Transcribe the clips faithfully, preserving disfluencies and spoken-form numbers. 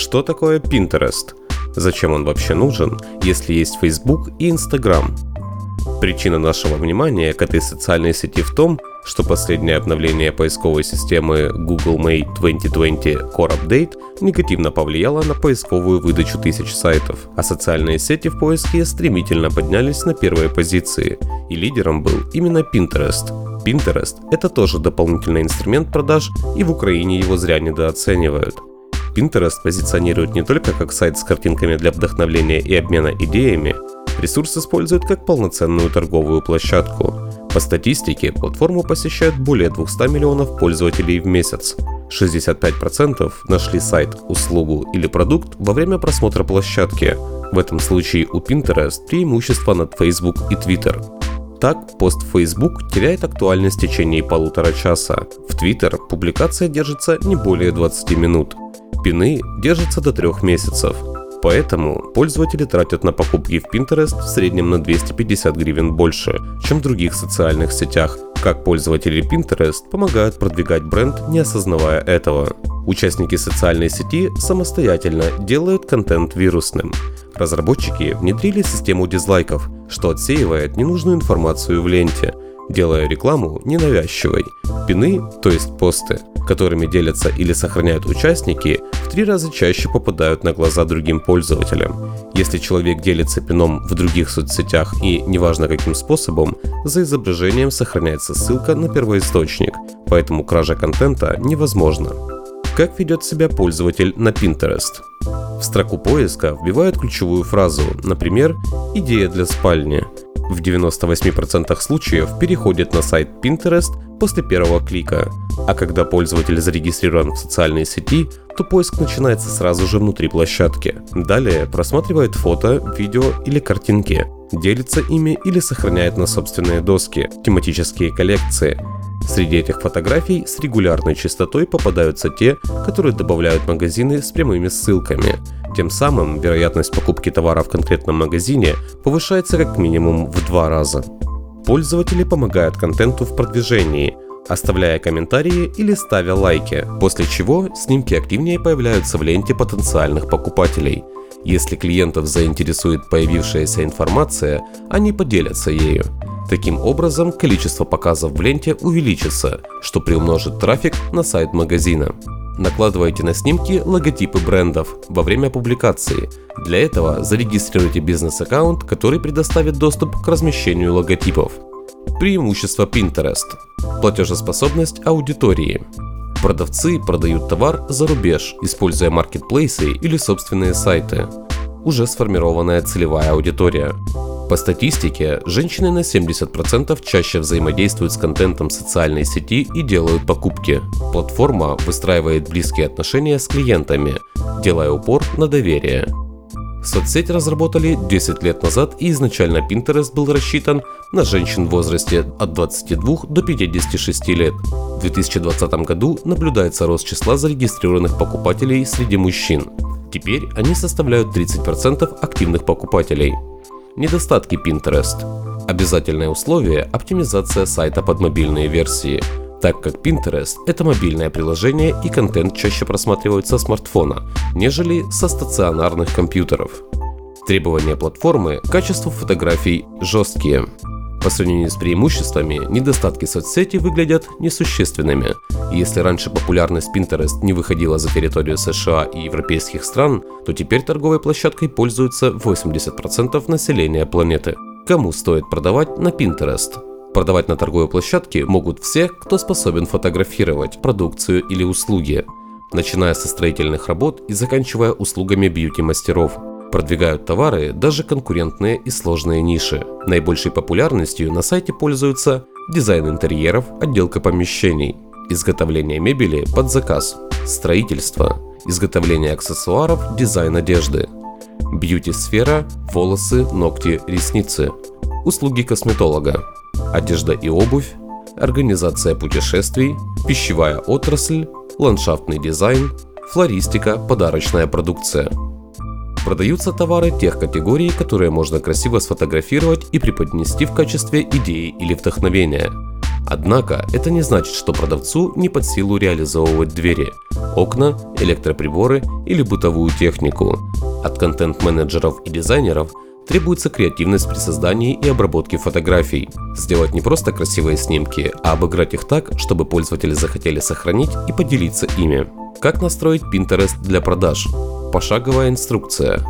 Что такое Pinterest? Зачем он вообще нужен, если есть Facebook и Instagram? Причина нашего внимания к этой социальной сети в том, что последнее обновление поисковой системы Google May двадцать двадцать Core Update негативно повлияло на поисковую выдачу тысяч сайтов, а социальные сети в поиске стремительно поднялись на первые позиции, и лидером был именно Pinterest. Pinterest – это тоже дополнительный инструмент продаж, и в Украине его зря недооценивают. Pinterest позиционирует не только как сайт с картинками для вдохновения и обмена идеями, ресурс используют как полноценную торговую площадку. По статистике, платформу посещают более двухсот миллионов пользователей в месяц. шестьдесят пять процентов нашли сайт, услугу или продукт во время просмотра площадки. В этом случае у Pinterest преимущество над Facebook и Twitter. Так, пост в Facebook теряет актуальность в течение полутора часа. В Twitter публикация держится не более двадцати минут. Пины держатся до трех месяцев. Поэтому пользователи тратят на покупки в Pinterest в среднем на двести пятьдесят гривен больше, чем в других социальных сетях. Как пользователи Pinterest помогают продвигать бренд, не осознавая этого. Участники социальной сети самостоятельно делают контент вирусным. Разработчики внедрили систему дизлайков, что отсеивает ненужную информацию в ленте, делая рекламу ненавязчивой. Пины, то есть посты, которыми делятся или сохраняют участники, в три раза чаще попадают на глаза другим пользователям. Если человек делится пином в других соцсетях и, неважно каким способом, за изображением сохраняется ссылка на первоисточник, поэтому кража контента невозможна. Как ведет себя пользователь на Pinterest? В строку поиска вбивают ключевую фразу, например, «идея для спальни». В девяноста восьми процентах случаев переходит на сайт Pinterest после первого клика, а когда пользователь зарегистрирован в социальной сети, то поиск начинается сразу же внутри площадки. Далее просматривает фото, видео или картинки, делится ими или сохраняет на собственные доски, тематические коллекции. Среди этих фотографий с регулярной частотой попадаются те, которые добавляют магазины с прямыми ссылками. Тем самым вероятность покупки товара в конкретном магазине повышается как минимум в два раза. Пользователи помогают контенту в продвижении, оставляя комментарии или ставя лайки, после чего снимки активнее появляются в ленте потенциальных покупателей. Если клиентов заинтересует появившаяся информация, они поделятся ею. Таким образом, количество показов в ленте увеличится, что приумножит трафик на сайт магазина. Накладывайте на снимки логотипы брендов во время публикации. Для этого зарегистрируйте бизнес-аккаунт, который предоставит доступ к размещению логотипов. Преимущество Pinterest. Платежеспособность аудитории. Продавцы продают товар за рубеж, используя маркетплейсы или собственные сайты. Уже сформированная целевая аудитория. По статистике, женщины на семьдесят процентов чаще взаимодействуют с контентом социальной сети и делают покупки. Платформа выстраивает близкие отношения с клиентами, делая упор на доверие. Соцсеть разработали десять лет назад, и изначально Pinterest был рассчитан на женщин в возрасте от двадцати двух до пятидесяти шести лет. В две тысячи двадцатом году наблюдается рост числа зарегистрированных покупателей среди мужчин. Теперь они составляют тридцать процентов активных покупателей. Недостатки Pinterest. Обязательное условие – оптимизация сайта под мобильные версии, так как Pinterest – это мобильное приложение, и контент чаще просматривается со смартфона, нежели со стационарных компьютеров. Требования платформы к качеству фотографий жесткие. По сравнению с преимуществами, недостатки соцсети выглядят несущественными. Если раньше популярность Pinterest не выходила за территорию США и европейских стран, то теперь торговой площадкой пользуются восемьдесят процентов населения планеты. Кому стоит продавать на Pinterest? Продавать на торговой площадке могут все, кто способен фотографировать продукцию или услуги, начиная со строительных работ и заканчивая услугами бьюти-мастеров. Продвигают товары даже конкурентные и сложные ниши. Наибольшей популярностью на сайте пользуются дизайн интерьеров, отделка помещений, изготовление мебели под заказ, строительство, изготовление аксессуаров, дизайн одежды, бьюти-сфера, волосы, ногти, ресницы, услуги косметолога, одежда и обувь, организация путешествий, пищевая отрасль, ландшафтный дизайн, флористика, подарочная продукция. Продаются товары тех категорий, которые можно красиво сфотографировать и преподнести в качестве идеи или вдохновения. Однако это не значит, что продавцу не под силу реализовывать двери, окна, электроприборы или бытовую технику. От контент-менеджеров и дизайнеров требуется креативность при создании и обработке фотографий. Сделать не просто красивые снимки, а обыграть их так, чтобы пользователи захотели сохранить и поделиться ими. Как настроить Pinterest для продаж? Пошаговая инструкция.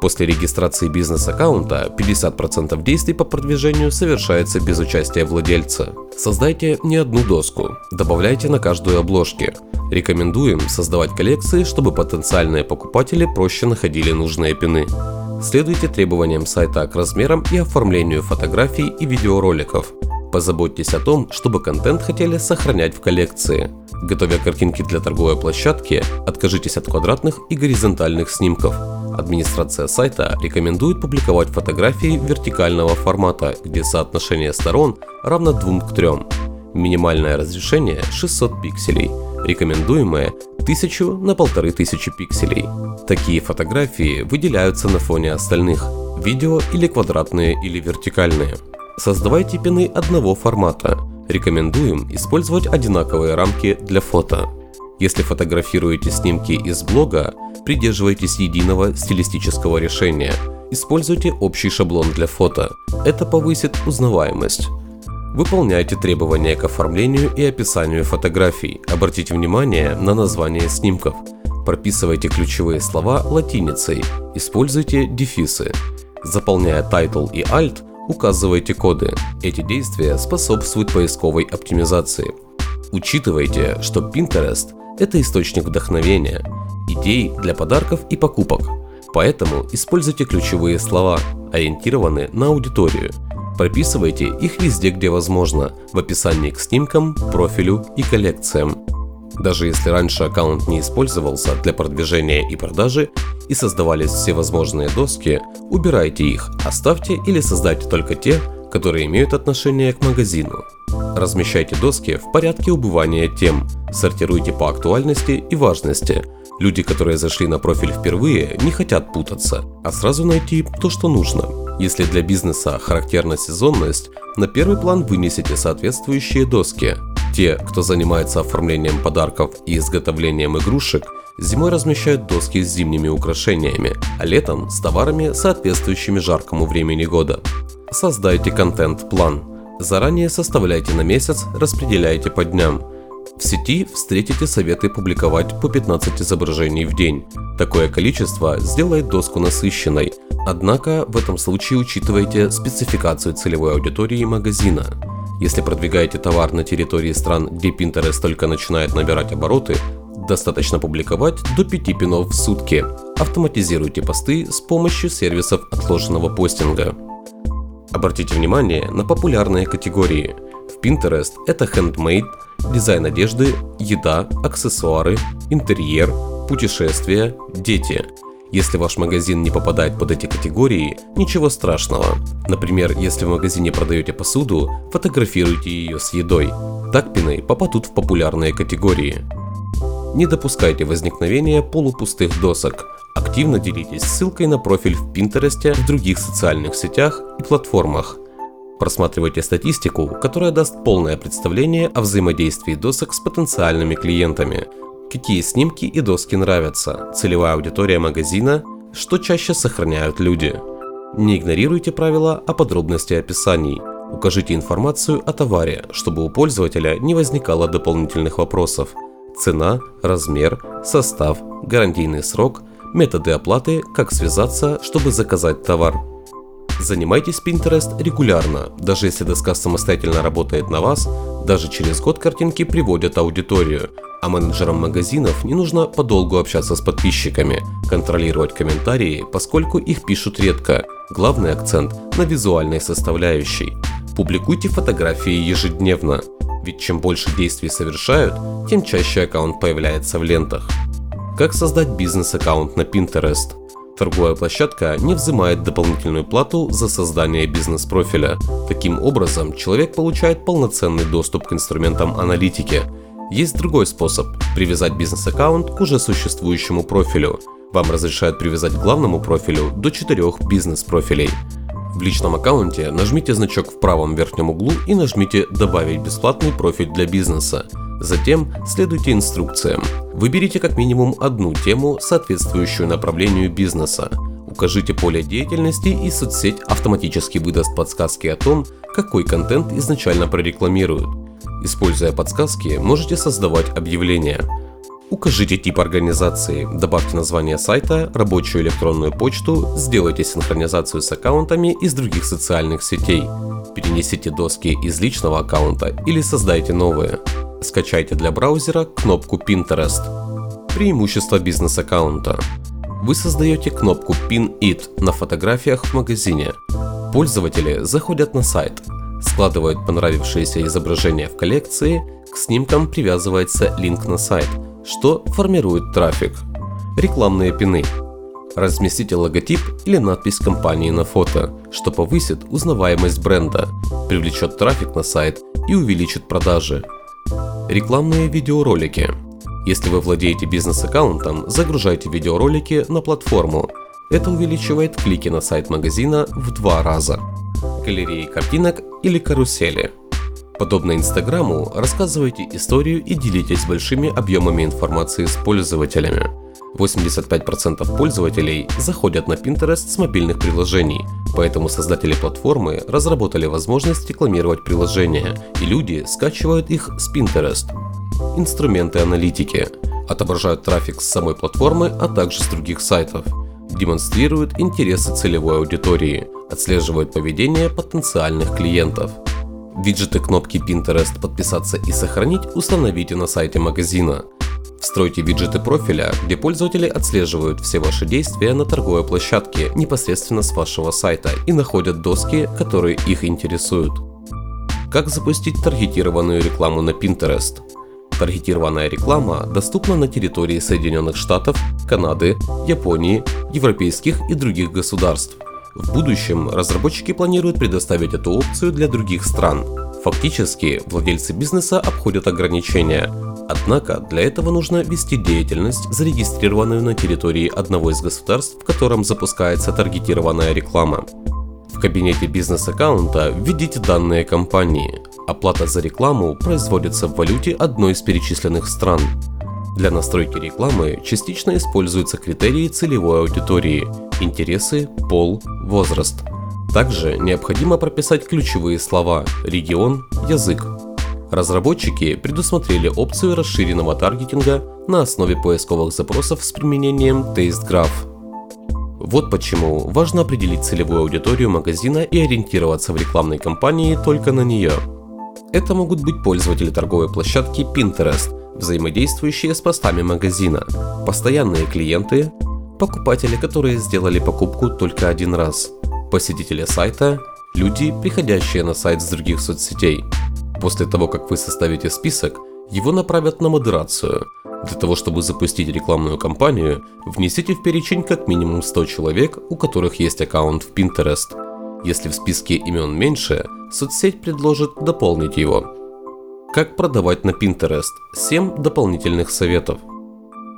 После регистрации бизнес-аккаунта пятьдесят процентов действий по продвижению совершается без участия владельца. Создайте не одну доску, добавляйте на каждую обложки. Рекомендуем создавать коллекции, чтобы потенциальные покупатели проще находили нужные пины. Следуйте требованиям сайта к размерам и оформлению фотографий и видеороликов. Позаботьтесь о том, чтобы контент хотели сохранять в коллекции. Готовя картинки для торговой площадки, откажитесь от квадратных и горизонтальных снимков. Администрация сайта рекомендует публиковать фотографии вертикального формата, где соотношение сторон равно двум к трем. Минимальное разрешение шестьсот пикселей, рекомендуемое тысяча на полторы тысячи пикселей. Такие фотографии выделяются на фоне остальных, видео или квадратные или вертикальные. Создавайте пины одного формата, рекомендуем использовать одинаковые рамки для фото. Если фотографируете снимки из блога, придерживайтесь единого стилистического решения, используйте общий шаблон для фото, это повысит узнаваемость. Выполняйте требования к оформлению и описанию фотографий, обратите внимание на название снимков, прописывайте ключевые слова латиницей, используйте дефисы. Заполняя тайтл и alt, указывайте коды, эти действия способствуют поисковой оптимизации. Учитывайте, что Pinterest – это источник вдохновения, идей для подарков и покупок, поэтому используйте ключевые слова, ориентированные на аудиторию. Прописывайте их везде, где возможно, в описании к снимкам, профилю и коллекциям. Даже если раньше аккаунт не использовался для продвижения и продажи и создавались всевозможные доски, убирайте их, оставьте или создайте только те, которые имеют отношение к магазину. Размещайте доски в порядке убывания тем, сортируйте по актуальности и важности. Люди, которые зашли на профиль впервые, не хотят путаться, а сразу найти то, что нужно. Если для бизнеса характерна сезонность, на первый план вынесите соответствующие доски. Те, кто занимается оформлением подарков и изготовлением игрушек, зимой размещают доски с зимними украшениями, а летом с товарами, соответствующими жаркому времени года. Создайте контент-план. Заранее составляйте на месяц, распределяйте по дням. В сети встретите советы публиковать по пятнадцать изображений в день. Такое количество сделает доску насыщенной, однако в этом случае учитывайте спецификацию целевой аудитории магазина. Если продвигаете товар на территории стран, где Pinterest только начинает набирать обороты, достаточно публиковать до пяти пинов в сутки. Автоматизируйте посты с помощью сервисов отложенного постинга. Обратите внимание на популярные категории. В Pinterest это handmade, дизайн одежды, еда, аксессуары, интерьер, путешествия, дети. Если ваш магазин не попадает под эти категории, ничего страшного. Например, если в магазине продаете посуду, фотографируйте ее с едой. Так пины попадут в популярные категории. Не допускайте возникновения полупустых досок. Активно делитесь ссылкой на профиль в Pinterest, в других социальных сетях и платформах. Просматривайте статистику, которая даст полное представление о взаимодействии досок с потенциальными клиентами. Какие снимки и доски нравятся, целевая аудитория магазина, что чаще сохраняют люди. Не игнорируйте правила о подробности описаний. Укажите информацию о товаре, чтобы у пользователя не возникало дополнительных вопросов. Цена, размер, состав, гарантийный срок, методы оплаты, как связаться, чтобы заказать товар. Занимайтесь Pinterest регулярно, даже если доска самостоятельно работает на вас, даже через год картинки приводят аудиторию, а менеджерам магазинов не нужно подолгу общаться с подписчиками, контролировать комментарии, поскольку их пишут редко, главный акцент на визуальной составляющей. Публикуйте фотографии ежедневно, ведь чем больше действий совершают, тем чаще аккаунт появляется в лентах. Как создать бизнес-аккаунт на Pinterest? Торговая площадка не взимает дополнительную плату за создание бизнес-профиля. Таким образом, человек получает полноценный доступ к инструментам аналитики. Есть другой способ – привязать бизнес-аккаунт к уже существующему профилю. Вам разрешают привязать к главному профилю до четырёх бизнес-профилей. В личном аккаунте нажмите значок в правом верхнем углу и нажмите «Добавить бесплатный профиль для бизнеса». Затем следуйте инструкциям. Выберите как минимум одну тему, соответствующую направлению бизнеса. Укажите поле деятельности, и соцсеть автоматически выдаст подсказки о том, какой контент изначально прорекламируют. Используя подсказки, можете создавать объявления. Укажите тип организации, добавьте название сайта, рабочую электронную почту, сделайте синхронизацию с аккаунтами из других социальных сетей, перенесите доски из личного аккаунта или создайте новые. Скачайте для браузера кнопку Pinterest. Преимущество бизнес-аккаунта. Вы создаете кнопку Pin It на фотографиях в магазине. Пользователи заходят на сайт, складывают понравившиеся изображения в коллекции, к снимкам привязывается линк на сайт, что формирует трафик. Рекламные пины. Разместите логотип или надпись компании на фото, что повысит узнаваемость бренда, привлечет трафик на сайт и увеличит продажи. Рекламные видеоролики. Если вы владеете бизнес-аккаунтом, загружайте видеоролики на платформу. Это увеличивает клики на сайт магазина в два раза. Галереи картинок или карусели. Подобно Инстаграму, рассказывайте историю и делитесь большими объемами информации с пользователями. восемьдесят пять процентов пользователей заходят на Pinterest с мобильных приложений, поэтому создатели платформы разработали возможность рекламировать приложения, и люди скачивают их с Pinterest. Инструменты аналитики. Отображают трафик с самой платформы, а также с других сайтов. Демонстрируют интересы целевой аудитории. Отслеживают поведение потенциальных клиентов. Виджеты кнопки Pinterest «Подписаться» и «Сохранить» установите на сайте магазина. Встройте виджеты профиля, где пользователи отслеживают все ваши действия на торговой площадке непосредственно с вашего сайта и находят доски, которые их интересуют. Как запустить таргетированную рекламу на Pinterest? Таргетированная реклама доступна на территории Соединенных Штатов, Канады, Японии, европейских и других государств. В будущем разработчики планируют предоставить эту опцию для других стран. Фактически, владельцы бизнеса обходят ограничения. Однако, для этого нужно вести деятельность, зарегистрированную на территории одного из государств, в котором запускается таргетированная реклама. В кабинете бизнес-аккаунта введите данные компании. Оплата за рекламу производится в валюте одной из перечисленных стран. Для настройки рекламы частично используются критерии целевой аудитории – интересы, пол, возраст. Также необходимо прописать ключевые слова – регион, язык. Разработчики предусмотрели опцию расширенного таргетинга на основе поисковых запросов с применением TasteGraph. Вот почему важно определить целевую аудиторию магазина и ориентироваться в рекламной кампании только на нее. Это могут быть пользователи торговой площадки Pinterest, взаимодействующие с постами магазина, постоянные клиенты, покупатели, которые сделали покупку только один раз, посетители сайта, люди, приходящие на сайт с других соцсетей. После того, как вы составите список, его направят на модерацию. Для того, чтобы запустить рекламную кампанию, внесите в перечень как минимум сто человек, у которых есть аккаунт в Pinterest. Если в списке имен меньше, соцсеть предложит дополнить его. Как продавать на Pinterest? семь дополнительных советов.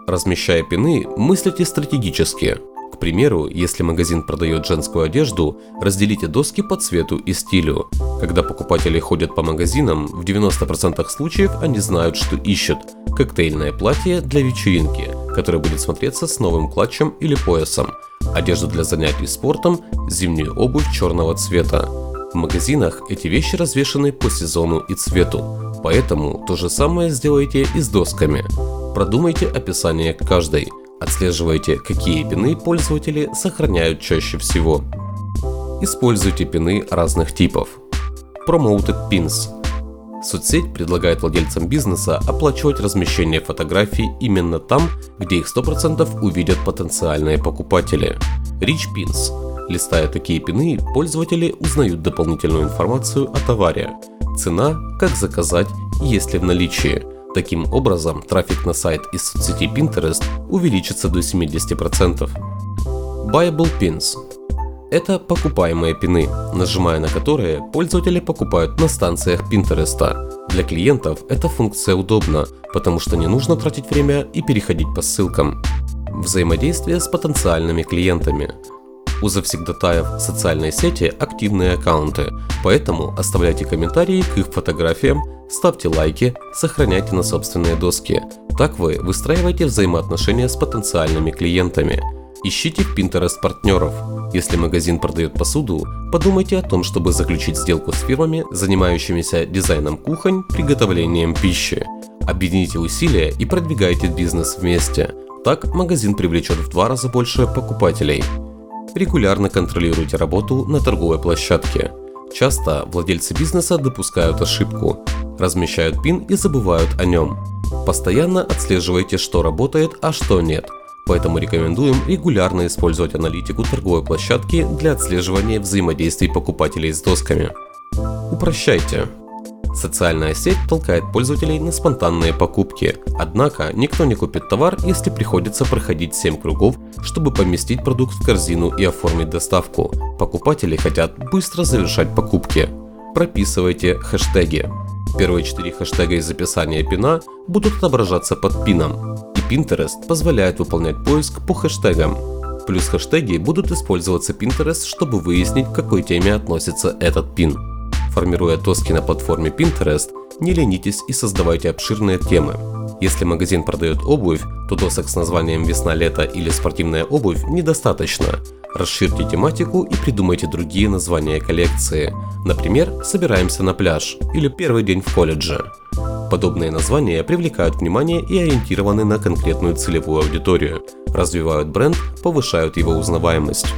Размещая пины, мыслите стратегически. К примеру, если магазин продает женскую одежду, разделите доски по цвету и стилю. Когда покупатели ходят по магазинам, в девяноста процентах случаев они знают, что ищут. Коктейльное платье для вечеринки, которое будет смотреться с новым клатчем или поясом, одежду для занятий спортом, зимнюю обувь черного цвета. В магазинах эти вещи развешаны по сезону и цвету, поэтому то же самое сделайте и с досками. Продумайте описание к каждой. Отслеживайте, какие пины пользователи сохраняют чаще всего. Используйте пины разных типов. Promoted Pins. Соцсеть предлагает владельцам бизнеса оплачивать размещение фотографий именно там, где их сто процентов увидят потенциальные покупатели. Rich Pins. Листая такие пины, пользователи узнают дополнительную информацию о товаре. Цена, как заказать, есть ли в наличии. Таким образом, трафик на сайт из соцсети Pinterest увеличится до семидесяти процентов. Buyable Pins. Это покупаемые пины, нажимая на которые пользователи покупают на станциях Pinterest. Для клиентов эта функция удобна, потому что не нужно тратить время и переходить по ссылкам. Взаимодействие с потенциальными клиентами. У завсегдатаев социальной сети активные аккаунты, поэтому оставляйте комментарии к их фотографиям, ставьте лайки, сохраняйте на собственные доски. Так вы выстраиваете взаимоотношения с потенциальными клиентами. Ищите в Pinterest партнеров. Если магазин продает посуду, подумайте о том, чтобы заключить сделку с фирмами, занимающимися дизайном кухонь, приготовлением пищи. Объедините усилия и продвигайте бизнес вместе. Так магазин привлечет в два раза больше покупателей. Регулярно контролируйте работу на торговой площадке. Часто владельцы бизнеса допускают ошибку, размещают пин и забывают о нем. Постоянно отслеживайте, что работает, а что нет. Поэтому рекомендуем регулярно использовать аналитику торговой площадки для отслеживания взаимодействий покупателей с досками. Упрощайте. Социальная сеть толкает пользователей на спонтанные покупки, однако никто не купит товар, если приходится проходить семь кругов, чтобы поместить продукт в корзину и оформить доставку. Покупатели хотят быстро завершать покупки. Прописывайте хэштеги. Первые четыре хэштега из описания пина будут отображаться под пином, и Pinterest позволяет выполнять поиск по хэштегам. Плюс хэштеги будут использоваться Pinterest, чтобы выяснить, к какой теме относится этот пин. Формируя доски на платформе Pinterest, не ленитесь и создавайте обширные темы. Если магазин продает обувь, то досок с названием «Весна-лето» или «Спортивная обувь» недостаточно. Расширьте тематику и придумайте другие названия коллекции. Например, «Собираемся на пляж» или «Первый день в колледже». Подобные названия привлекают внимание и ориентированы на конкретную целевую аудиторию, развивают бренд, повышают его узнаваемость.